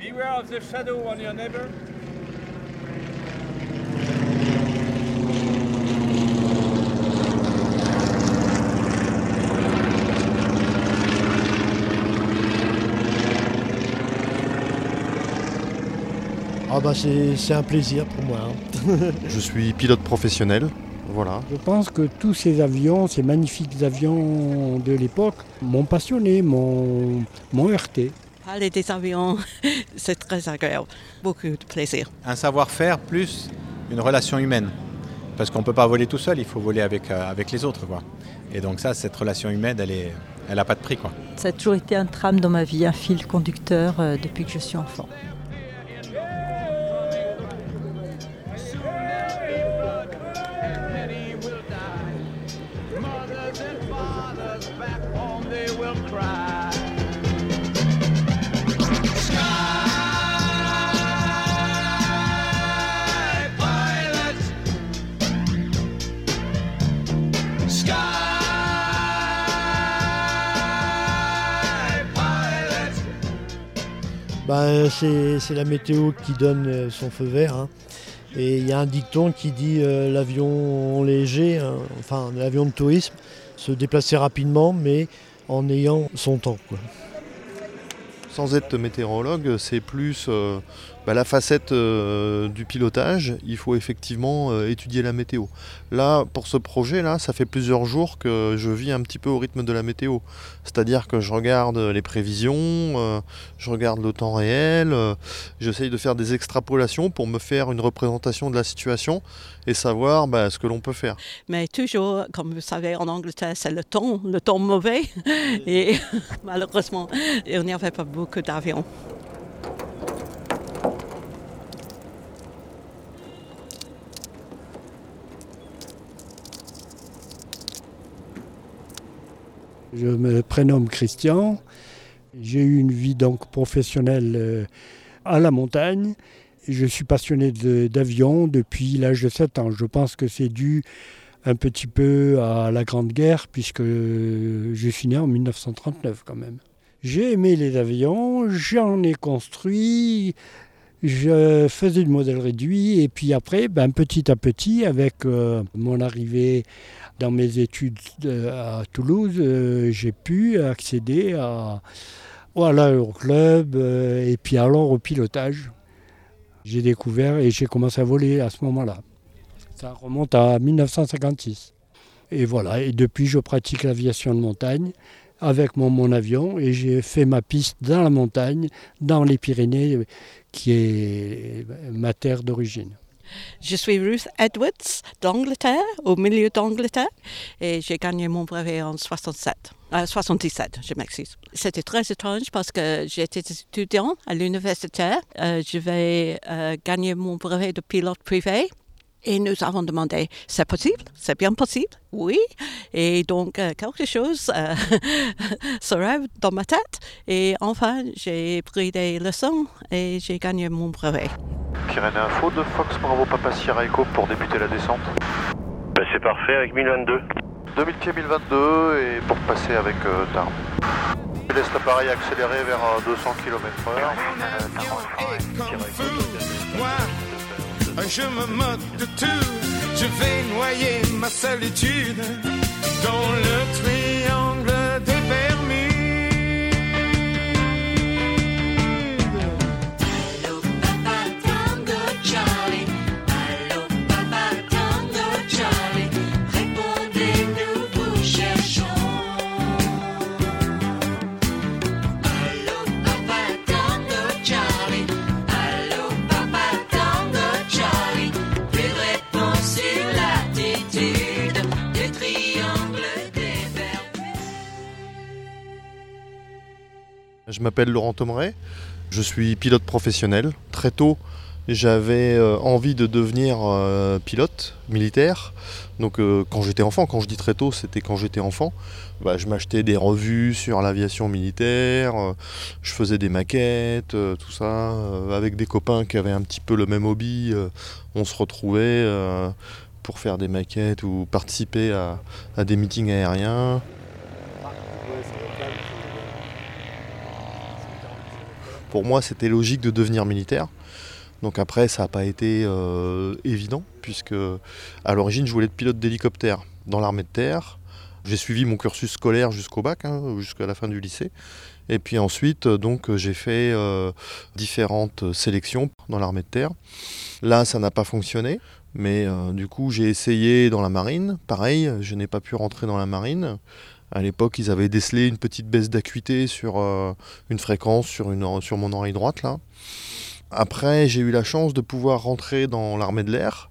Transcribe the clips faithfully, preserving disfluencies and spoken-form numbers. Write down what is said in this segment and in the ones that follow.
Beware of the shadow on your neighbor. Ah bah c'est un plaisir pour moi. Hein. Je suis pilote professionnel, voilà. Je pense que tous ces avions, ces magnifiques avions de l'époque, m'ont passionné, m'ont heurté. Ah, les avions, c'est très agréable, beaucoup de plaisir. Un savoir-faire plus une relation humaine, parce qu'on ne peut pas voler tout seul, il faut voler avec, euh, avec les autres, quoi. Et donc ça, cette relation humaine, elle est, elle a pas de prix, quoi. Ça a toujours été un trame dans ma vie, un fil conducteur euh, depuis que je suis enfant. Ben, c'est, c'est la météo qui donne son feu vert. Hein. Et il y a un dicton qui dit euh, l'avion léger, hein, enfin l'avion de tourisme, se déplacer rapidement mais en ayant son temps, quoi. Sans être météorologue, c'est plus euh, bah, la facette euh, du pilotage. Il faut effectivement euh, étudier la météo. Là, pour ce projet-là, ça fait plusieurs jours que je vis un petit peu au rythme de la météo. C'est-à-dire que je regarde les prévisions, euh, je regarde le temps réel, euh, j'essaye de faire des extrapolations pour me faire une représentation de la situation et savoir bah, ce que l'on peut faire. Mais toujours, comme vous savez, en Angleterre, c'est le temps, le temps mauvais. Et malheureusement, on n'y avait pas beaucoup. Beaucoup d'avions. Je me prénomme Christian. J'ai eu une vie donc professionnelle à la montagne. Je suis passionné de, d'avions depuis l'âge de sept ans. Je pense que c'est dû un petit peu à la Grande Guerre puisque je suis né en mille neuf cent trente-neuf quand même. J'ai aimé les avions, j'en ai construit, je faisais du modèle réduit et puis après, ben, petit à petit, avec euh, mon arrivée dans mes études euh, à Toulouse, euh, j'ai pu accéder à, à l'aéroclub euh, et puis alors au pilotage. J'ai découvert et j'ai commencé à voler à ce moment-là. Ça remonte à mille neuf cent cinquante-six. Et voilà, et depuis je pratique l'aviation de montagne avec mon, mon avion et j'ai fait ma piste dans la montagne, dans les Pyrénées, qui est ma terre d'origine. Je suis Ruth Edwards d'Angleterre, au milieu d'Angleterre, et j'ai gagné mon brevet en soixante-sept, euh, soixante-dix-sept, je m'excuse. C'était très étrange parce que j'étais étudiant à l'université, euh, je vais euh, gagner mon brevet de pilote privé. Et nous avons demandé, c'est possible, c'est bien possible, oui. Et donc, euh, quelque chose euh, se rêve dans ma tête. Et enfin, j'ai pris des leçons et j'ai gagné mon brevet. Pyrénées Info de Fox Bravo Papa Sierra Echo pour débuter la descente. Ben c'est parfait avec mille vingt-deux. deux mille pieds mille vingt-deux et pour passer avec euh, Tarn. Je laisse l'appareil accélérer vers euh, deux cents kilomètres heure. Je me moque de tout, je vais noyer ma solitude dans le triangle des Bermudes. Allô papa tango Charlie, allô papa tango Charlie, répondez-nous, vous cherchons. Allô papa tango Charlie, allô papa tango Charlie. Je m'appelle Laurent Thomeray, je suis pilote professionnel. Très tôt, j'avais euh, envie de devenir euh, pilote militaire. Donc euh, quand j'étais enfant, quand je dis très tôt, c'était quand j'étais enfant. Bah, je m'achetais des revues sur l'aviation militaire, euh, je faisais des maquettes, euh, tout ça. Euh, avec des copains qui avaient un petit peu le même hobby, euh, on se retrouvait euh, pour faire des maquettes ou participer à, à des meetings aériens. Pour moi, c'était logique de devenir militaire. Donc après, ça n'a pas été euh, évident, puisque à l'origine, je voulais être pilote d'hélicoptère dans l'armée de terre. J'ai suivi mon cursus scolaire jusqu'au bac, hein, jusqu'à la fin du lycée. Et puis ensuite, donc, j'ai fait euh, différentes sélections dans l'armée de terre. Là, ça n'a pas fonctionné, mais euh, du coup, j'ai essayé dans la marine. Pareil, je n'ai pas pu rentrer dans la marine. À l'époque, ils avaient décelé une petite baisse d'acuité sur euh, une fréquence, sur, une, sur mon oreille droite, là. Après, j'ai eu la chance de pouvoir rentrer dans l'armée de l'air.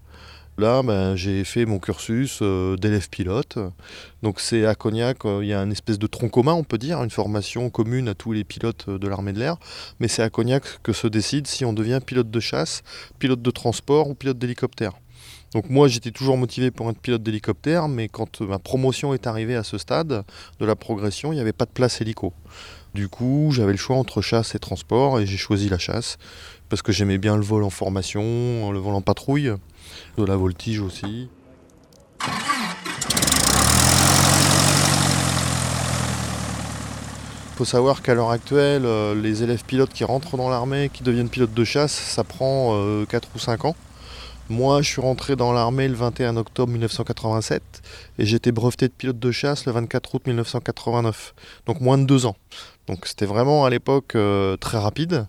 Là, ben, j'ai fait mon cursus euh, d'élève pilote. Donc c'est à Cognac, euh, il y a une espèce de tronc commun, on peut dire, une formation commune à tous les pilotes de l'armée de l'air. Mais c'est à Cognac que se décide si on devient pilote de chasse, pilote de transport ou pilote d'hélicoptère. Donc moi, j'étais toujours motivé pour être pilote d'hélicoptère, mais quand ma promotion est arrivée à ce stade de la progression, il n'y avait pas de place hélico. Du coup, j'avais le choix entre chasse et transport, et j'ai choisi la chasse, parce que j'aimais bien le vol en formation, le vol en patrouille, de la voltige aussi. Il faut savoir qu'à l'heure actuelle, les élèves pilotes qui rentrent dans l'armée, qui deviennent pilotes de chasse, ça prend quatre ou cinq ans. Moi, je suis rentré dans l'armée le vingt et un octobre mille neuf cent quatre-vingt-sept et j'ai été breveté de pilote de chasse le vingt-quatre août mille neuf cent quatre-vingt-neuf, donc moins de deux ans. Donc c'était vraiment à l'époque euh, très rapide.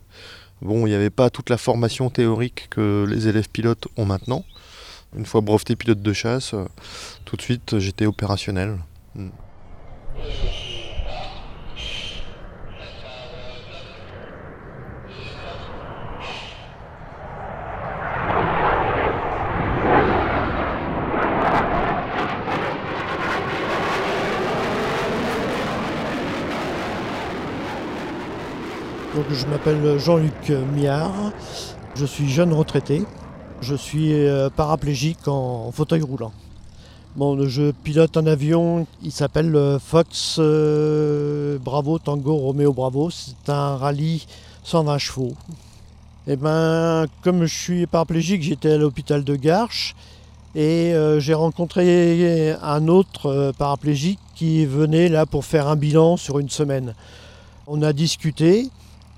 Bon, il n'y avait pas toute la formation théorique que les élèves pilotes ont maintenant. Une fois breveté pilote de chasse, euh, tout de suite j'étais opérationnel. Mm. Je m'appelle Jean-Luc Miard, je suis jeune retraité, je suis paraplégique en fauteuil roulant. Bon, je pilote un avion, il s'appelle Fox Bravo Tango Romeo Bravo, c'est un rallye cent vingt chevaux. Et ben, comme je suis paraplégique, j'étais à l'hôpital de Garches et j'ai rencontré un autre paraplégique qui venait là pour faire un bilan sur une semaine. On a discuté.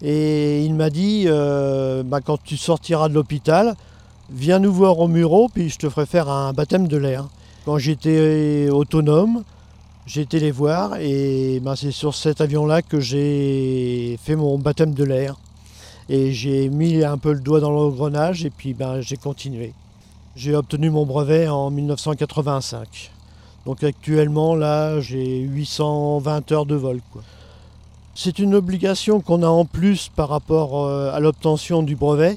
Et il m'a dit, euh, bah, quand tu sortiras de l'hôpital, viens nous voir au Mureau, puis je te ferai faire un baptême de l'air. Quand j'étais autonome, j'ai été les voir, et bah, c'est sur cet avion-là que j'ai fait mon baptême de l'air. Et j'ai mis un peu le doigt dans l'engrenage, et puis bah, j'ai continué. J'ai obtenu mon brevet en mille neuf cent quatre-vingt-cinq. Donc actuellement, là, j'ai huit cent vingt heures de vol, quoi. C'est une obligation qu'on a en plus par rapport à l'obtention du brevet.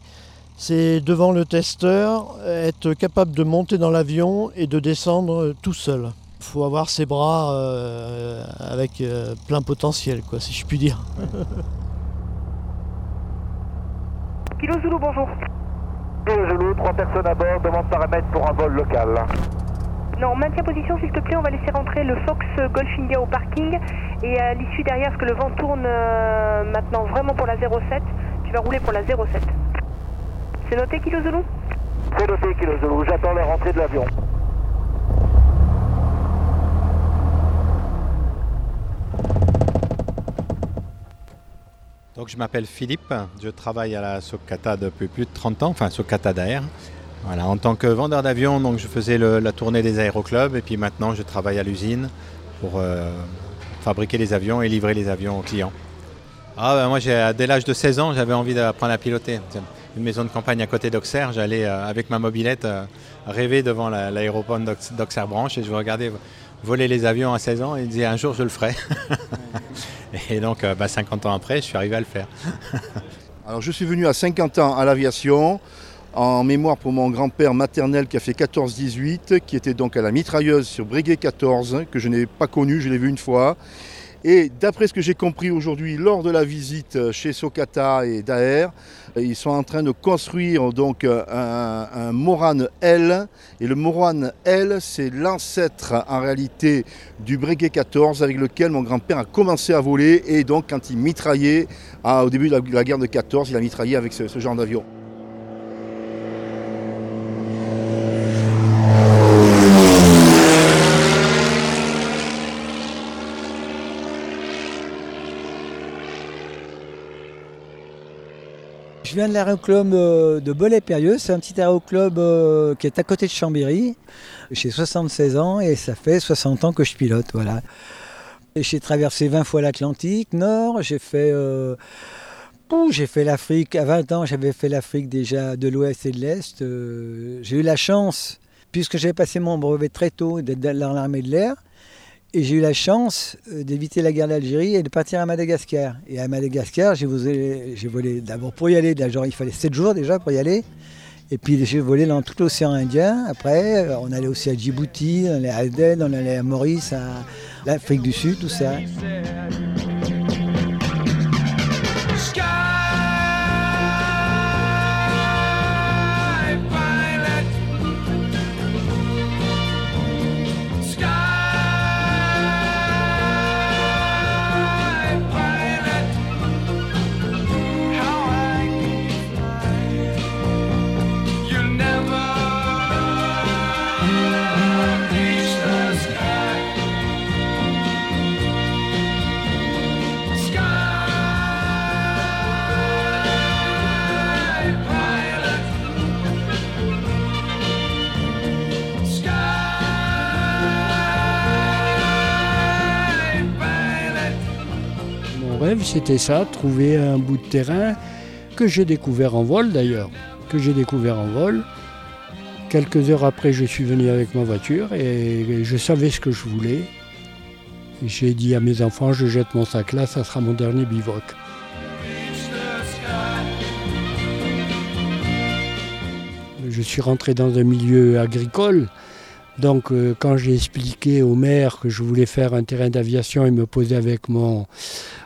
C'est devant le testeur, être capable de monter dans l'avion et de descendre tout seul. Il faut avoir ses bras euh, avec euh, plein potentiel, quoi, si je puis dire. Kilo Zulu, bonjour. Kilo Zulu, trois personnes à bord, demande paramètre pour un vol local. Non, maintien position s'il te plaît, on va laisser rentrer le Fox Golf India au parking et à l'issue derrière, parce que le vent tourne euh, maintenant vraiment pour la zéro sept, tu vas rouler pour la zéro sept. C'est noté Kilo Zulu ? C'est noté Kilo Zulu, j'attends la rentrée de l'avion. Donc je m'appelle Philippe, je travaille à la Socata depuis plus de trente ans, enfin Socata Daher. Voilà, en tant que vendeur d'avion, donc je faisais le, la tournée des aéroclubs et puis maintenant je travaille à l'usine pour euh, fabriquer les avions et livrer les avions aux clients. Ah ben moi, j'ai, dès l'âge de seize ans, j'avais envie d'apprendre à piloter. Une maison de campagne à côté d'Auxerre, j'allais euh, avec ma mobilette euh, rêver devant la, l'aéroport d'Auxerre-Branche et je regardais voler les avions à seize ans et je disais un jour je le ferai. Et donc euh, bah, cinquante ans après, je suis arrivé à le faire. Alors je suis venu à cinquante ans à l'aviation. En mémoire pour mon grand-père maternel qui a fait quatorze dix-huit, qui était donc à la mitrailleuse sur Breguet quatorze, que je n'ai pas connu, je l'ai vu une fois. Et d'après ce que j'ai compris aujourd'hui, lors de la visite chez Socata et Daher, ils sont en train de construire donc un, un Morane L. Et le Morane L, c'est l'ancêtre en réalité du Breguet quatorze avec lequel mon grand-père a commencé à voler. Et donc quand il mitraillait, ah, au début de la, de la guerre de quatorze, il a mitraillé avec ce, ce genre d'avion. Je viens de l'aéroclub de Belay-Périeux, c'est un petit aéroclub qui est à côté de Chambéry. J'ai soixante-seize ans et ça fait soixante ans que je pilote, voilà. J'ai traversé vingt fois l'Atlantique Nord, j'ai fait, euh, j'ai fait l'Afrique, à vingt ans j'avais fait l'Afrique déjà de l'Ouest et de l'Est. Euh, j'ai eu la chance, puisque j'avais passé mon brevet très tôt, d'être dans l'armée de l'air, et j'ai eu la chance d'éviter la guerre d'Algérie et de partir à Madagascar. Et à Madagascar, j'ai volé, j'ai volé d'abord pour y aller, genre, il fallait sept jours déjà pour y aller. Et puis j'ai volé dans tout l'océan Indien. Après, on allait aussi à Djibouti, on allait à Aden, on allait à Maurice, à l'Afrique du Sud, tout ça. C'était ça, trouver un bout de terrain que j'ai découvert en vol d'ailleurs, que j'ai découvert en vol. Quelques heures après, je suis venu avec ma voiture et je savais ce que je voulais. J'ai dit à mes enfants, je jette mon sac là, ça sera mon dernier bivouac. Je suis rentré dans un milieu agricole. Donc euh, quand j'ai expliqué au maire que je voulais faire un terrain d'aviation et me poser avec mon,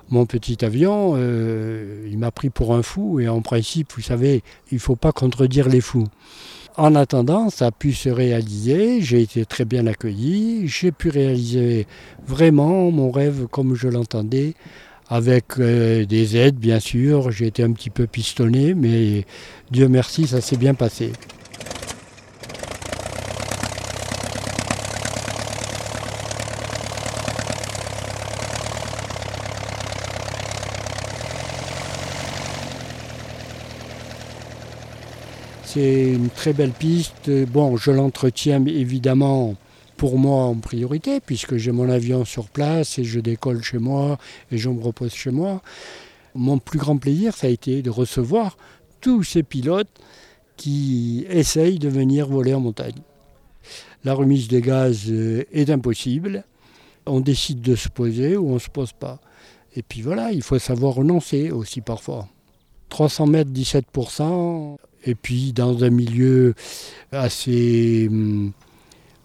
mon petit avion, euh, il m'a pris pour un fou. Et en principe, vous savez, il ne faut pas contredire les fous. En attendant, ça a pu se réaliser, j'ai été très bien accueilli, j'ai pu réaliser vraiment mon rêve comme je l'entendais, avec euh, des aides bien sûr. J'ai été un petit peu pistonné, mais Dieu merci, ça s'est bien passé. C'est une très belle piste. Bon, je l'entretiens évidemment pour moi en priorité, puisque j'ai mon avion sur place et je décolle chez moi et je me repose chez moi. Mon plus grand plaisir, ça a été de recevoir tous ces pilotes qui essayent de venir voler en montagne. La remise des gaz est impossible. On décide de se poser ou on ne se pose pas. Et puis voilà, il faut savoir renoncer aussi parfois. trois cents mètres, dix-sept pour cent. Et puis dans un milieu assez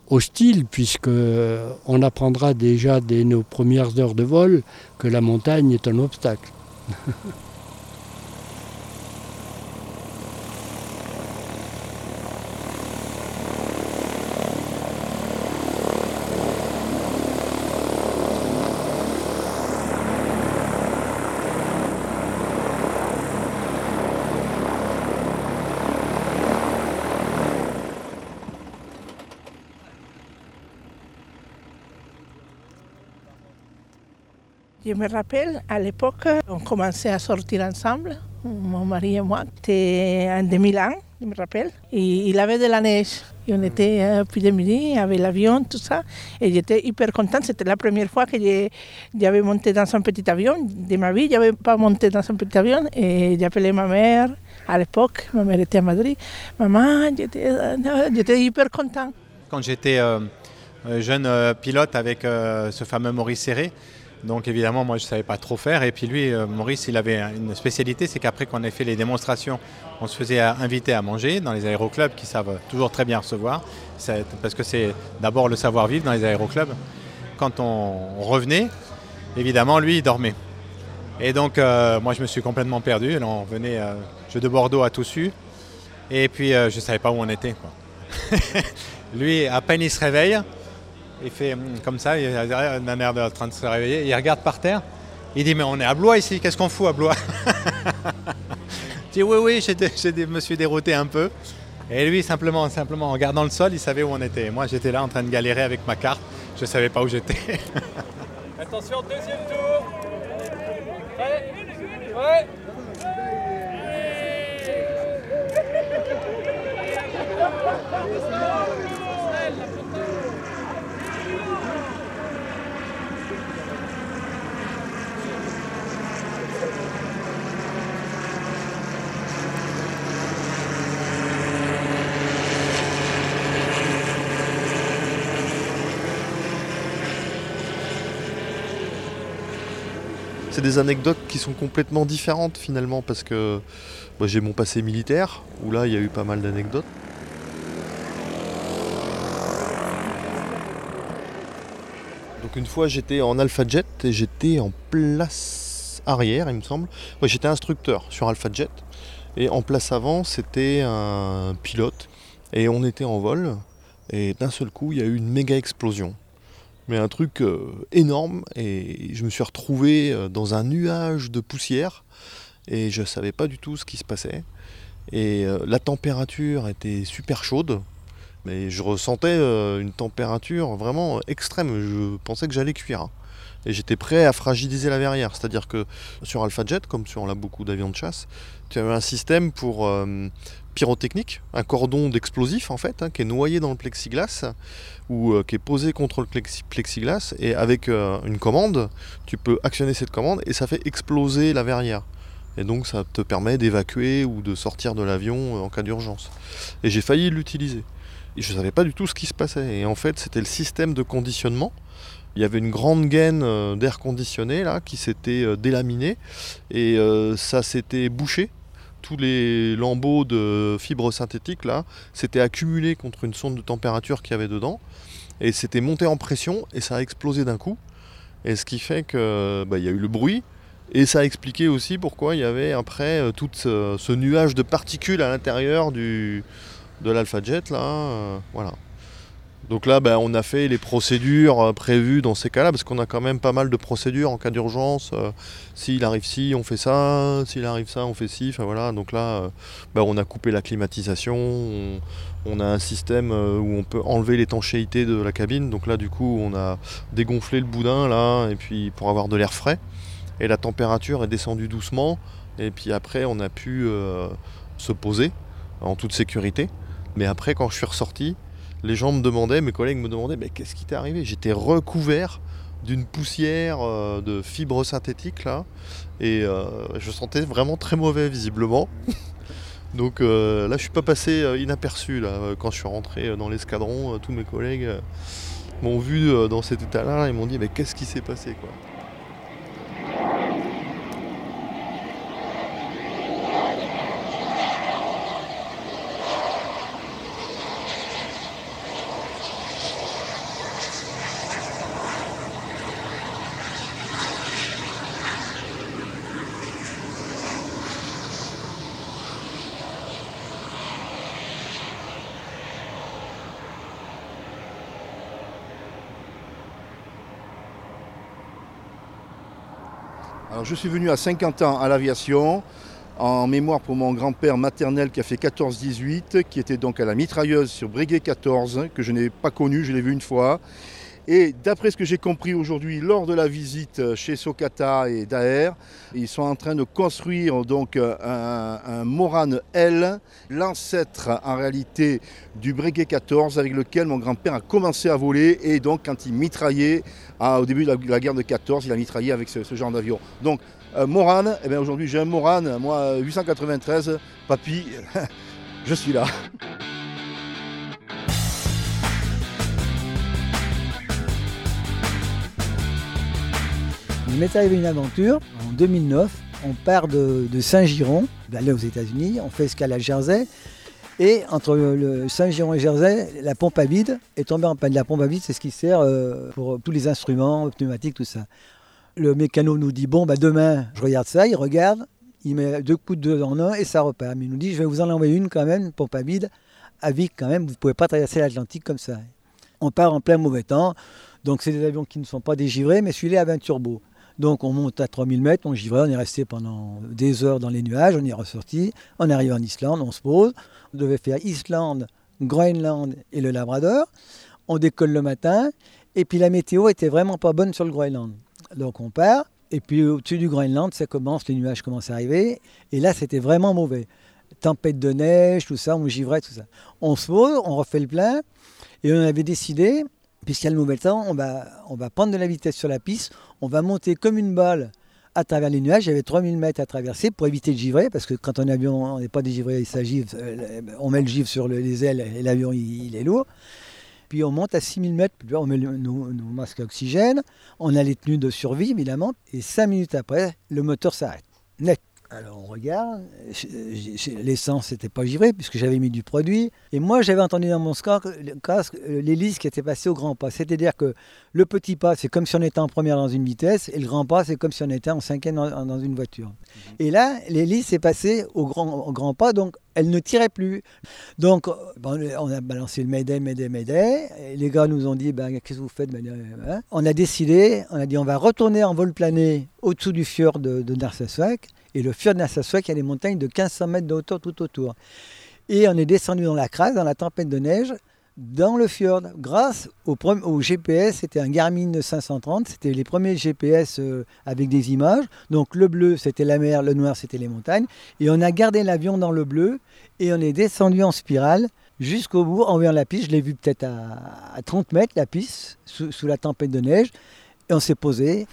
hostile, puisqu'on apprendra déjà dès nos premières heures de vol que la montagne est un obstacle. Je me rappelle, à l'époque, on commençait à sortir ensemble, mon mari et moi. C'était en deux mille un, je me rappelle. Et il avait de la neige. Et on était au Puy-de-Midi avec l'avion, tout ça. Et j'étais hyper contente. C'était la première fois que j'avais monté dans un petit avion. De ma vie, je n'avais pas monté dans un petit avion. Et j'appelais ma mère. À l'époque, ma mère était à Madrid. Maman, j'étais, j'étais hyper contente. Quand j'étais euh, jeune euh, pilote avec euh, ce fameux Maurice Serré, donc évidemment, moi, je ne savais pas trop faire. Et puis lui, Maurice, il avait une spécialité, c'est qu'après qu'on ait fait les démonstrations, on se faisait inviter à manger dans les aéroclubs qui savent toujours très bien recevoir, parce que c'est d'abord le savoir-vivre dans les aéroclubs. Quand on revenait, évidemment, lui, il dormait. Et donc, euh, moi, je me suis complètement perdu. Là, on venait euh, jeu de Bordeaux à Toussus. Et puis, euh, je ne savais pas où on était, quoi. Lui, à peine il se réveille, il fait comme ça, il a un air en train de se réveiller, il regarde par terre, il dit mais on est à Blois ici, qu'est-ce qu'on fout à Blois? Je dis oui, oui, je me suis dérouté un peu. Et lui, simplement, simplement en regardant le sol, il savait où on était. Et moi, j'étais là en train de galérer avec ma carte, je ne savais pas où j'étais. Attention, deuxième tour. Prêt? Ouais. C'est des anecdotes qui sont complètement différentes finalement parce que moi j'ai mon passé militaire où là il y a eu pas mal d'anecdotes. Donc une fois j'étais en Alpha Jet et j'étais en place arrière il me semble. Moi j'étais instructeur sur Alpha Jet et en place avant c'était un pilote et on était en vol et d'un seul coup il y a eu une méga explosion. Mais un truc euh, énorme et je me suis retrouvé dans un nuage de poussière et je savais pas du tout ce qui se passait et euh, la température était super chaude mais je ressentais euh, une température vraiment extrême, je pensais que j'allais cuire hein. Et j'étais prêt à fragiliser la verrière, c'est-à-dire que sur Alpha Jet, comme sur là, beaucoup d'avions de chasse, tu avais un système pour euh, pyrotechnique, un cordon d'explosifs en fait, hein, qui est noyé dans le plexiglas ou euh, qui est posé contre le plexiglas et avec euh, une commande, tu peux actionner cette commande et ça fait exploser la verrière. Et donc ça te permet d'évacuer ou de sortir de l'avion euh, en cas d'urgence. Et j'ai failli l'utiliser. Et je ne savais pas du tout ce qui se passait. Et en fait, c'était le système de conditionnement. Il y avait une grande gaine d'air conditionné là, qui s'était délaminée et euh, ça s'était bouché. Tous les lambeaux de fibres synthétiques là, s'étaient accumulés contre une sonde de température qu'il y avait dedans et c'était monté en pression et ça a explosé d'un coup. Et ce qui fait que bah, y a eu le bruit et ça a expliqué aussi pourquoi il y avait après tout ce, ce nuage de particules à l'intérieur du, de l'Alpha Jet là, euh, voilà. Donc là, ben, on a fait les procédures prévues dans ces cas-là, parce qu'on a quand même pas mal de procédures en cas d'urgence. Euh, s'il arrive ci, on fait ça. S'il arrive ça, on fait ci. Enfin voilà. Donc là, ben, on a coupé la climatisation. On, on a un système où on peut enlever l'étanchéité de la cabine. Donc là, du coup, on a dégonflé le boudin là, et puis pour avoir de l'air frais. Et la température est descendue doucement. Et puis après, on a pu euh, se poser en toute sécurité. Mais après, quand je suis ressorti, les gens me demandaient, mes collègues me demandaient, mais qu'est-ce qui t'est arrivé ? J'étais recouvert d'une poussière euh, de fibres synthétiques là, et euh, je sentais vraiment très mauvais visiblement. Donc euh, là, je suis pas passé euh, inaperçu là. Quand je suis rentré dans l'escadron, euh, tous mes collègues euh, m'ont vu euh, dans cet état-là et m'ont dit, mais qu'est-ce qui s'est passé quoi ? Alors je suis venu à cinquante ans à l'aviation, en mémoire pour mon grand-père maternel qui a fait quatorze dix-huit, qui était donc à la mitrailleuse sur Breguet quatorze, que je n'ai pas connu, je l'ai vu une fois. Et d'après ce que j'ai compris aujourd'hui, lors de la visite chez Socata et Daher, ils sont en train de construire donc un, un Morane L, l'ancêtre en réalité du Breguet quatorze, avec lequel mon grand-père a commencé à voler. Et donc quand il mitraillait, ah, au début de la, de la guerre de quatorze, il a mitraillé avec ce, ce genre d'avion. Donc euh, Morane, eh bien aujourd'hui j'ai un Morane, moi huit cent quatre-vingt-treize, papy, je suis là. Il m'est arrivé une aventure en deux mille neuf, on part de, de Saint-Giron, d'aller aux États-Unis, on fait escale à Jersey, et entre le Saint-Giron et Jersey, la pompe à vide est tombée en panne. La pompe à vide, c'est ce qui sert pour tous les instruments, pneumatiques, tout ça. Le mécano nous dit, bon, bah demain, je regarde ça, il regarde, il met deux coups de deux en un et ça repart. Mais il nous dit, je vais vous en envoyer une quand même, pompe à vide, à vide quand même, vous ne pouvez pas traverser l'Atlantique comme ça. On part en plein mauvais temps, donc c'est des avions qui ne sont pas dégivrés, mais celui-là avait un turbo. Donc on monte à trois mille mètres, on givrait, on est resté pendant des heures dans les nuages, on est ressorti, on arrive en Islande, on se pose. On devait faire Islande, Groenland et le Labrador. On décolle le matin et puis la météo était vraiment pas bonne sur le Groenland. Donc on part et puis au-dessus du Groenland, ça commence, les nuages commencent à arriver et là c'était vraiment mauvais. tempête de neige, tout ça, on givrait, tout ça. On se pose, on refait le plein, et on avait décidé, puisqu'il y a le mauvais temps, on va, on va prendre de la vitesse sur la piste, on va monter comme une balle à travers les nuages. Il y avait trois mille mètres à traverser pour éviter de givrer, parce que quand un avion n'est pas dégivré, il s'agive, on met le givre sur les ailes et l'avion il, il est lourd. Puis on monte à six mille mètres, on met le, nos, nos masques à oxygène, on a les tenues de survie évidemment, et cinq minutes après, le moteur s'arrête, net. Alors on regarde, l'essence n'était pas givrée puisque j'avais mis du produit, et moi j'avais entendu dans mon casque l'hélice qui était passée au grand pas, c'est-à-dire que le petit pas c'est comme si on était en première dans une vitesse, et le grand pas c'est comme si on était en cinquième dans une voiture. Et là l'hélice est passée au grand, au grand pas, donc elle ne tirait plus. Donc on a balancé le Mayday, Mayday, Mayday, et les gars nous ont dit ben, qu'est-ce que vous faites? On a décidé, on a dit on va retourner en vol plané au-dessous du fjord de, de Narsarsuaq. Et le fjord de Narsarsuaq, il y a des montagnes de mille cinq cents mètres de hauteur tout autour. Et on est descendu dans la crasse, dans la tempête de neige, dans le fjord, grâce au, au G P S. C'était un Garmin cinq cent trente, c'était les premiers G P S avec des images. Donc le bleu, c'était la mer, le noir, c'était les montagnes. Et on a gardé l'avion dans le bleu et on est descendu en spirale jusqu'au bout, en voyant la piste. Je l'ai vu peut-être à, à trente mètres, la piste, sous, sous la tempête de neige. Et on s'est posé,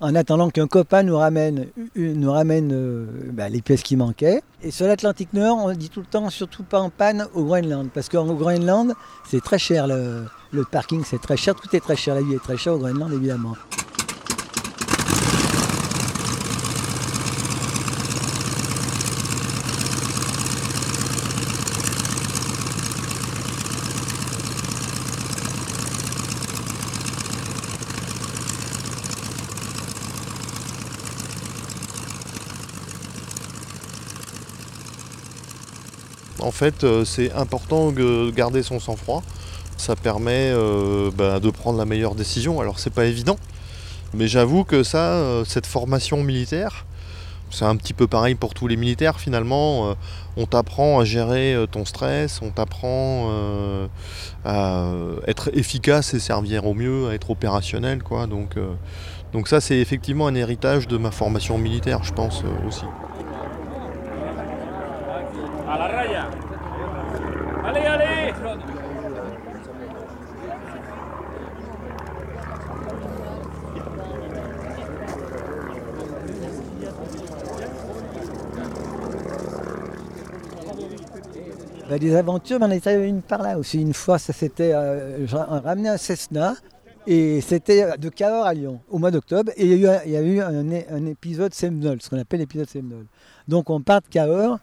en attendant qu'un copain nous ramène, nous ramène euh, bah, les pièces qui manquaient. Et sur l'Atlantique Nord, on dit tout le temps, surtout pas en panne au Groenland. Parce qu'au Groenland, c'est très cher, le, le parking, c'est très cher, tout est très cher, la vie est très chère au Groenland, évidemment. En fait, c'est important de garder son sang-froid. Ça permet euh, bah, de prendre la meilleure décision. Alors, c'est pas évident, mais j'avoue que ça, cette formation militaire, c'est un petit peu pareil pour tous les militaires finalement. On t'apprend à gérer ton stress, on t'apprend euh, à être efficace et servir au mieux, à être opérationnel, quoi. Donc, euh, donc ça, c'est effectivement un héritage de ma formation militaire, je pense euh, aussi. Allez, allez! Bah, des aventures, on en est arrivé une par là aussi. Une fois, ça c'était. Euh, ramené un Cessna. Et c'était de Cahors à Lyon, au mois d'octobre. Et il y a eu, il y a eu un, un épisode Semnol, ce qu'on appelle l'épisode Semnol. Donc on part de Cahors.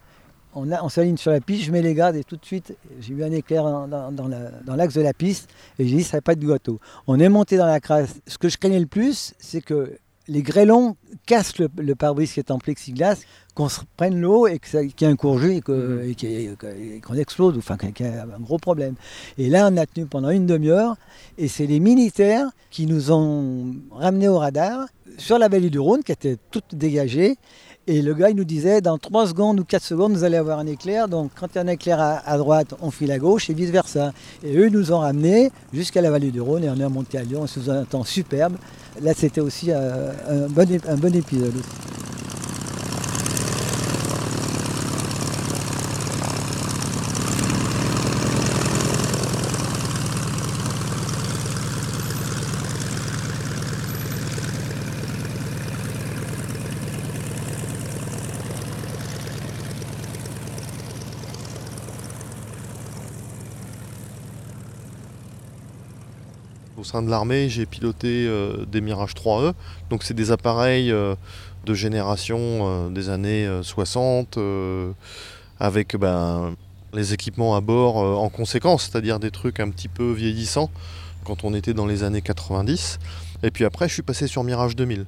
On, on s'aligne sur la piste, je mets les gardes et tout de suite, j'ai eu un éclair dans, dans, dans, la, dans l'axe de la piste et j'ai dit, ça va pas être du gâteau. On est monté dans la crasse. Ce que je craignais le plus, c'est que les grêlons cassent le, le pare-brise qui est en plexiglas, qu'on se prenne l'eau et que ça, qu'il y ait un court jus et, que, et, que, et qu'on explose, enfin qu'il y ait un gros problème. Et là, on a tenu pendant une demi-heure et c'est les militaires qui nous ont ramenés au radar sur la vallée du Rhône qui était toute dégagée. Et le gars, il nous disait, dans trois secondes ou quatre secondes, vous allez avoir un éclair. Donc, quand il y a un éclair à, à droite, on file à gauche et vice-versa. Et eux, ils nous ont ramenés jusqu'à la vallée du Rhône et on est remonté à Lyon sous un temps superbe. Là, c'était aussi euh, un, bon, un bon épisode. Au sein de l'armée, j'ai piloté euh, des Mirage trois E, donc c'est des appareils euh, de génération euh, des années euh, soixante, euh, avec ben, les équipements à bord euh, en conséquence, c'est-à-dire des trucs un petit peu vieillissants quand on était dans les années quatre-vingt-dix. Et puis après, je suis passé sur Mirage deux mille.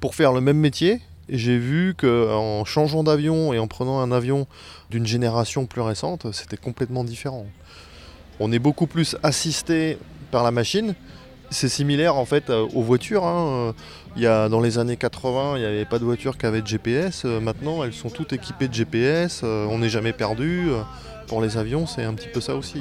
Pour faire le même métier, j'ai vu qu'en changeant d'avion et en prenant un avion d'une génération plus récente, c'était complètement différent. On est beaucoup plus assisté par la machine. C'est similaire en fait aux voitures, hein. Il y a, dans les années quatre-vingt, il n'y avait pas de voiture qui avait de G P S. Maintenant, elles sont toutes équipées de G P S. On n'est jamais perdu. Pour les avions, c'est un petit peu ça aussi.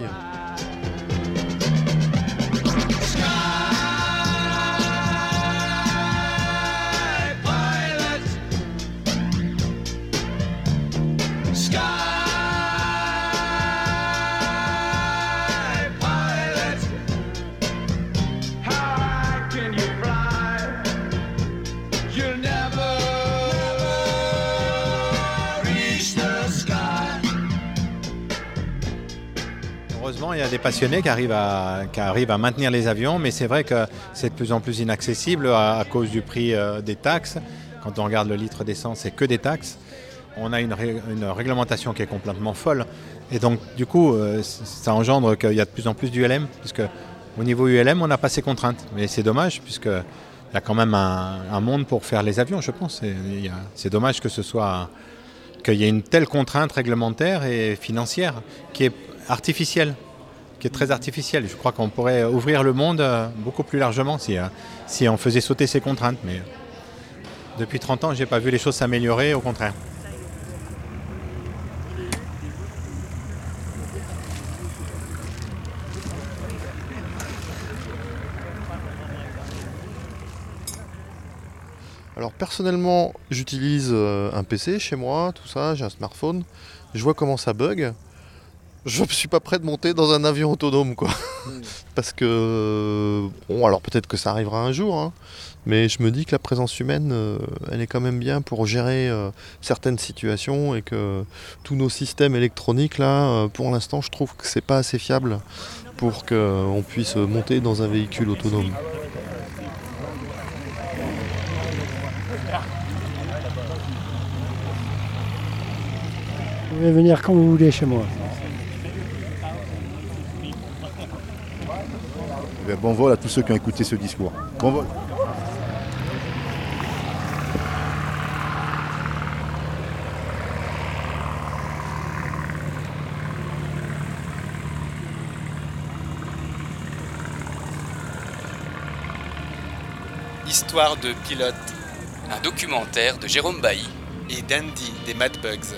Sky, Maintenant, il y a des passionnés qui arrivent à, qui arrivent à maintenir les avions, mais c'est vrai que c'est de plus en plus inaccessible à, à cause du prix euh, des taxes. Quand on regarde le litre d'essence, c'est que des taxes. On a une, ré, une réglementation qui est complètement folle. Et donc, du coup, euh, ça engendre qu'il y a de plus en plus d'U L M, puisque au niveau U L M, on n'a pas ces contraintes. Mais c'est dommage, puisque il y a quand même un, un monde pour faire les avions, je pense. C'est dommage que ce soit, qu'il y ait une telle contrainte réglementaire et financière qui est artificielle, qui est très artificielle. Je crois qu'on pourrait ouvrir le monde beaucoup plus largement si, si on faisait sauter ces contraintes. Mais depuis trente ans, je n'ai pas vu les choses s'améliorer, au contraire. Alors personnellement, j'utilise un P C chez moi, tout ça, j'ai un smartphone, je vois comment ça bug. Je ne suis pas prêt de monter dans un avion autonome, quoi. Parce que, bon, alors peut-être que ça arrivera un jour, hein, mais je me dis que la présence humaine, elle est quand même bien pour gérer certaines situations et que tous nos systèmes électroniques, là, pour l'instant, je trouve que c'est pas assez fiable pour qu'on puisse monter dans un véhicule autonome. Vous pouvez venir quand vous voulez chez moi. Eh bien, bon vol à tous ceux qui ont écouté ce discours. Bon vol. Histoire de pilote, un documentaire de Jérôme Bailly et d'Andy des Mad Bugs.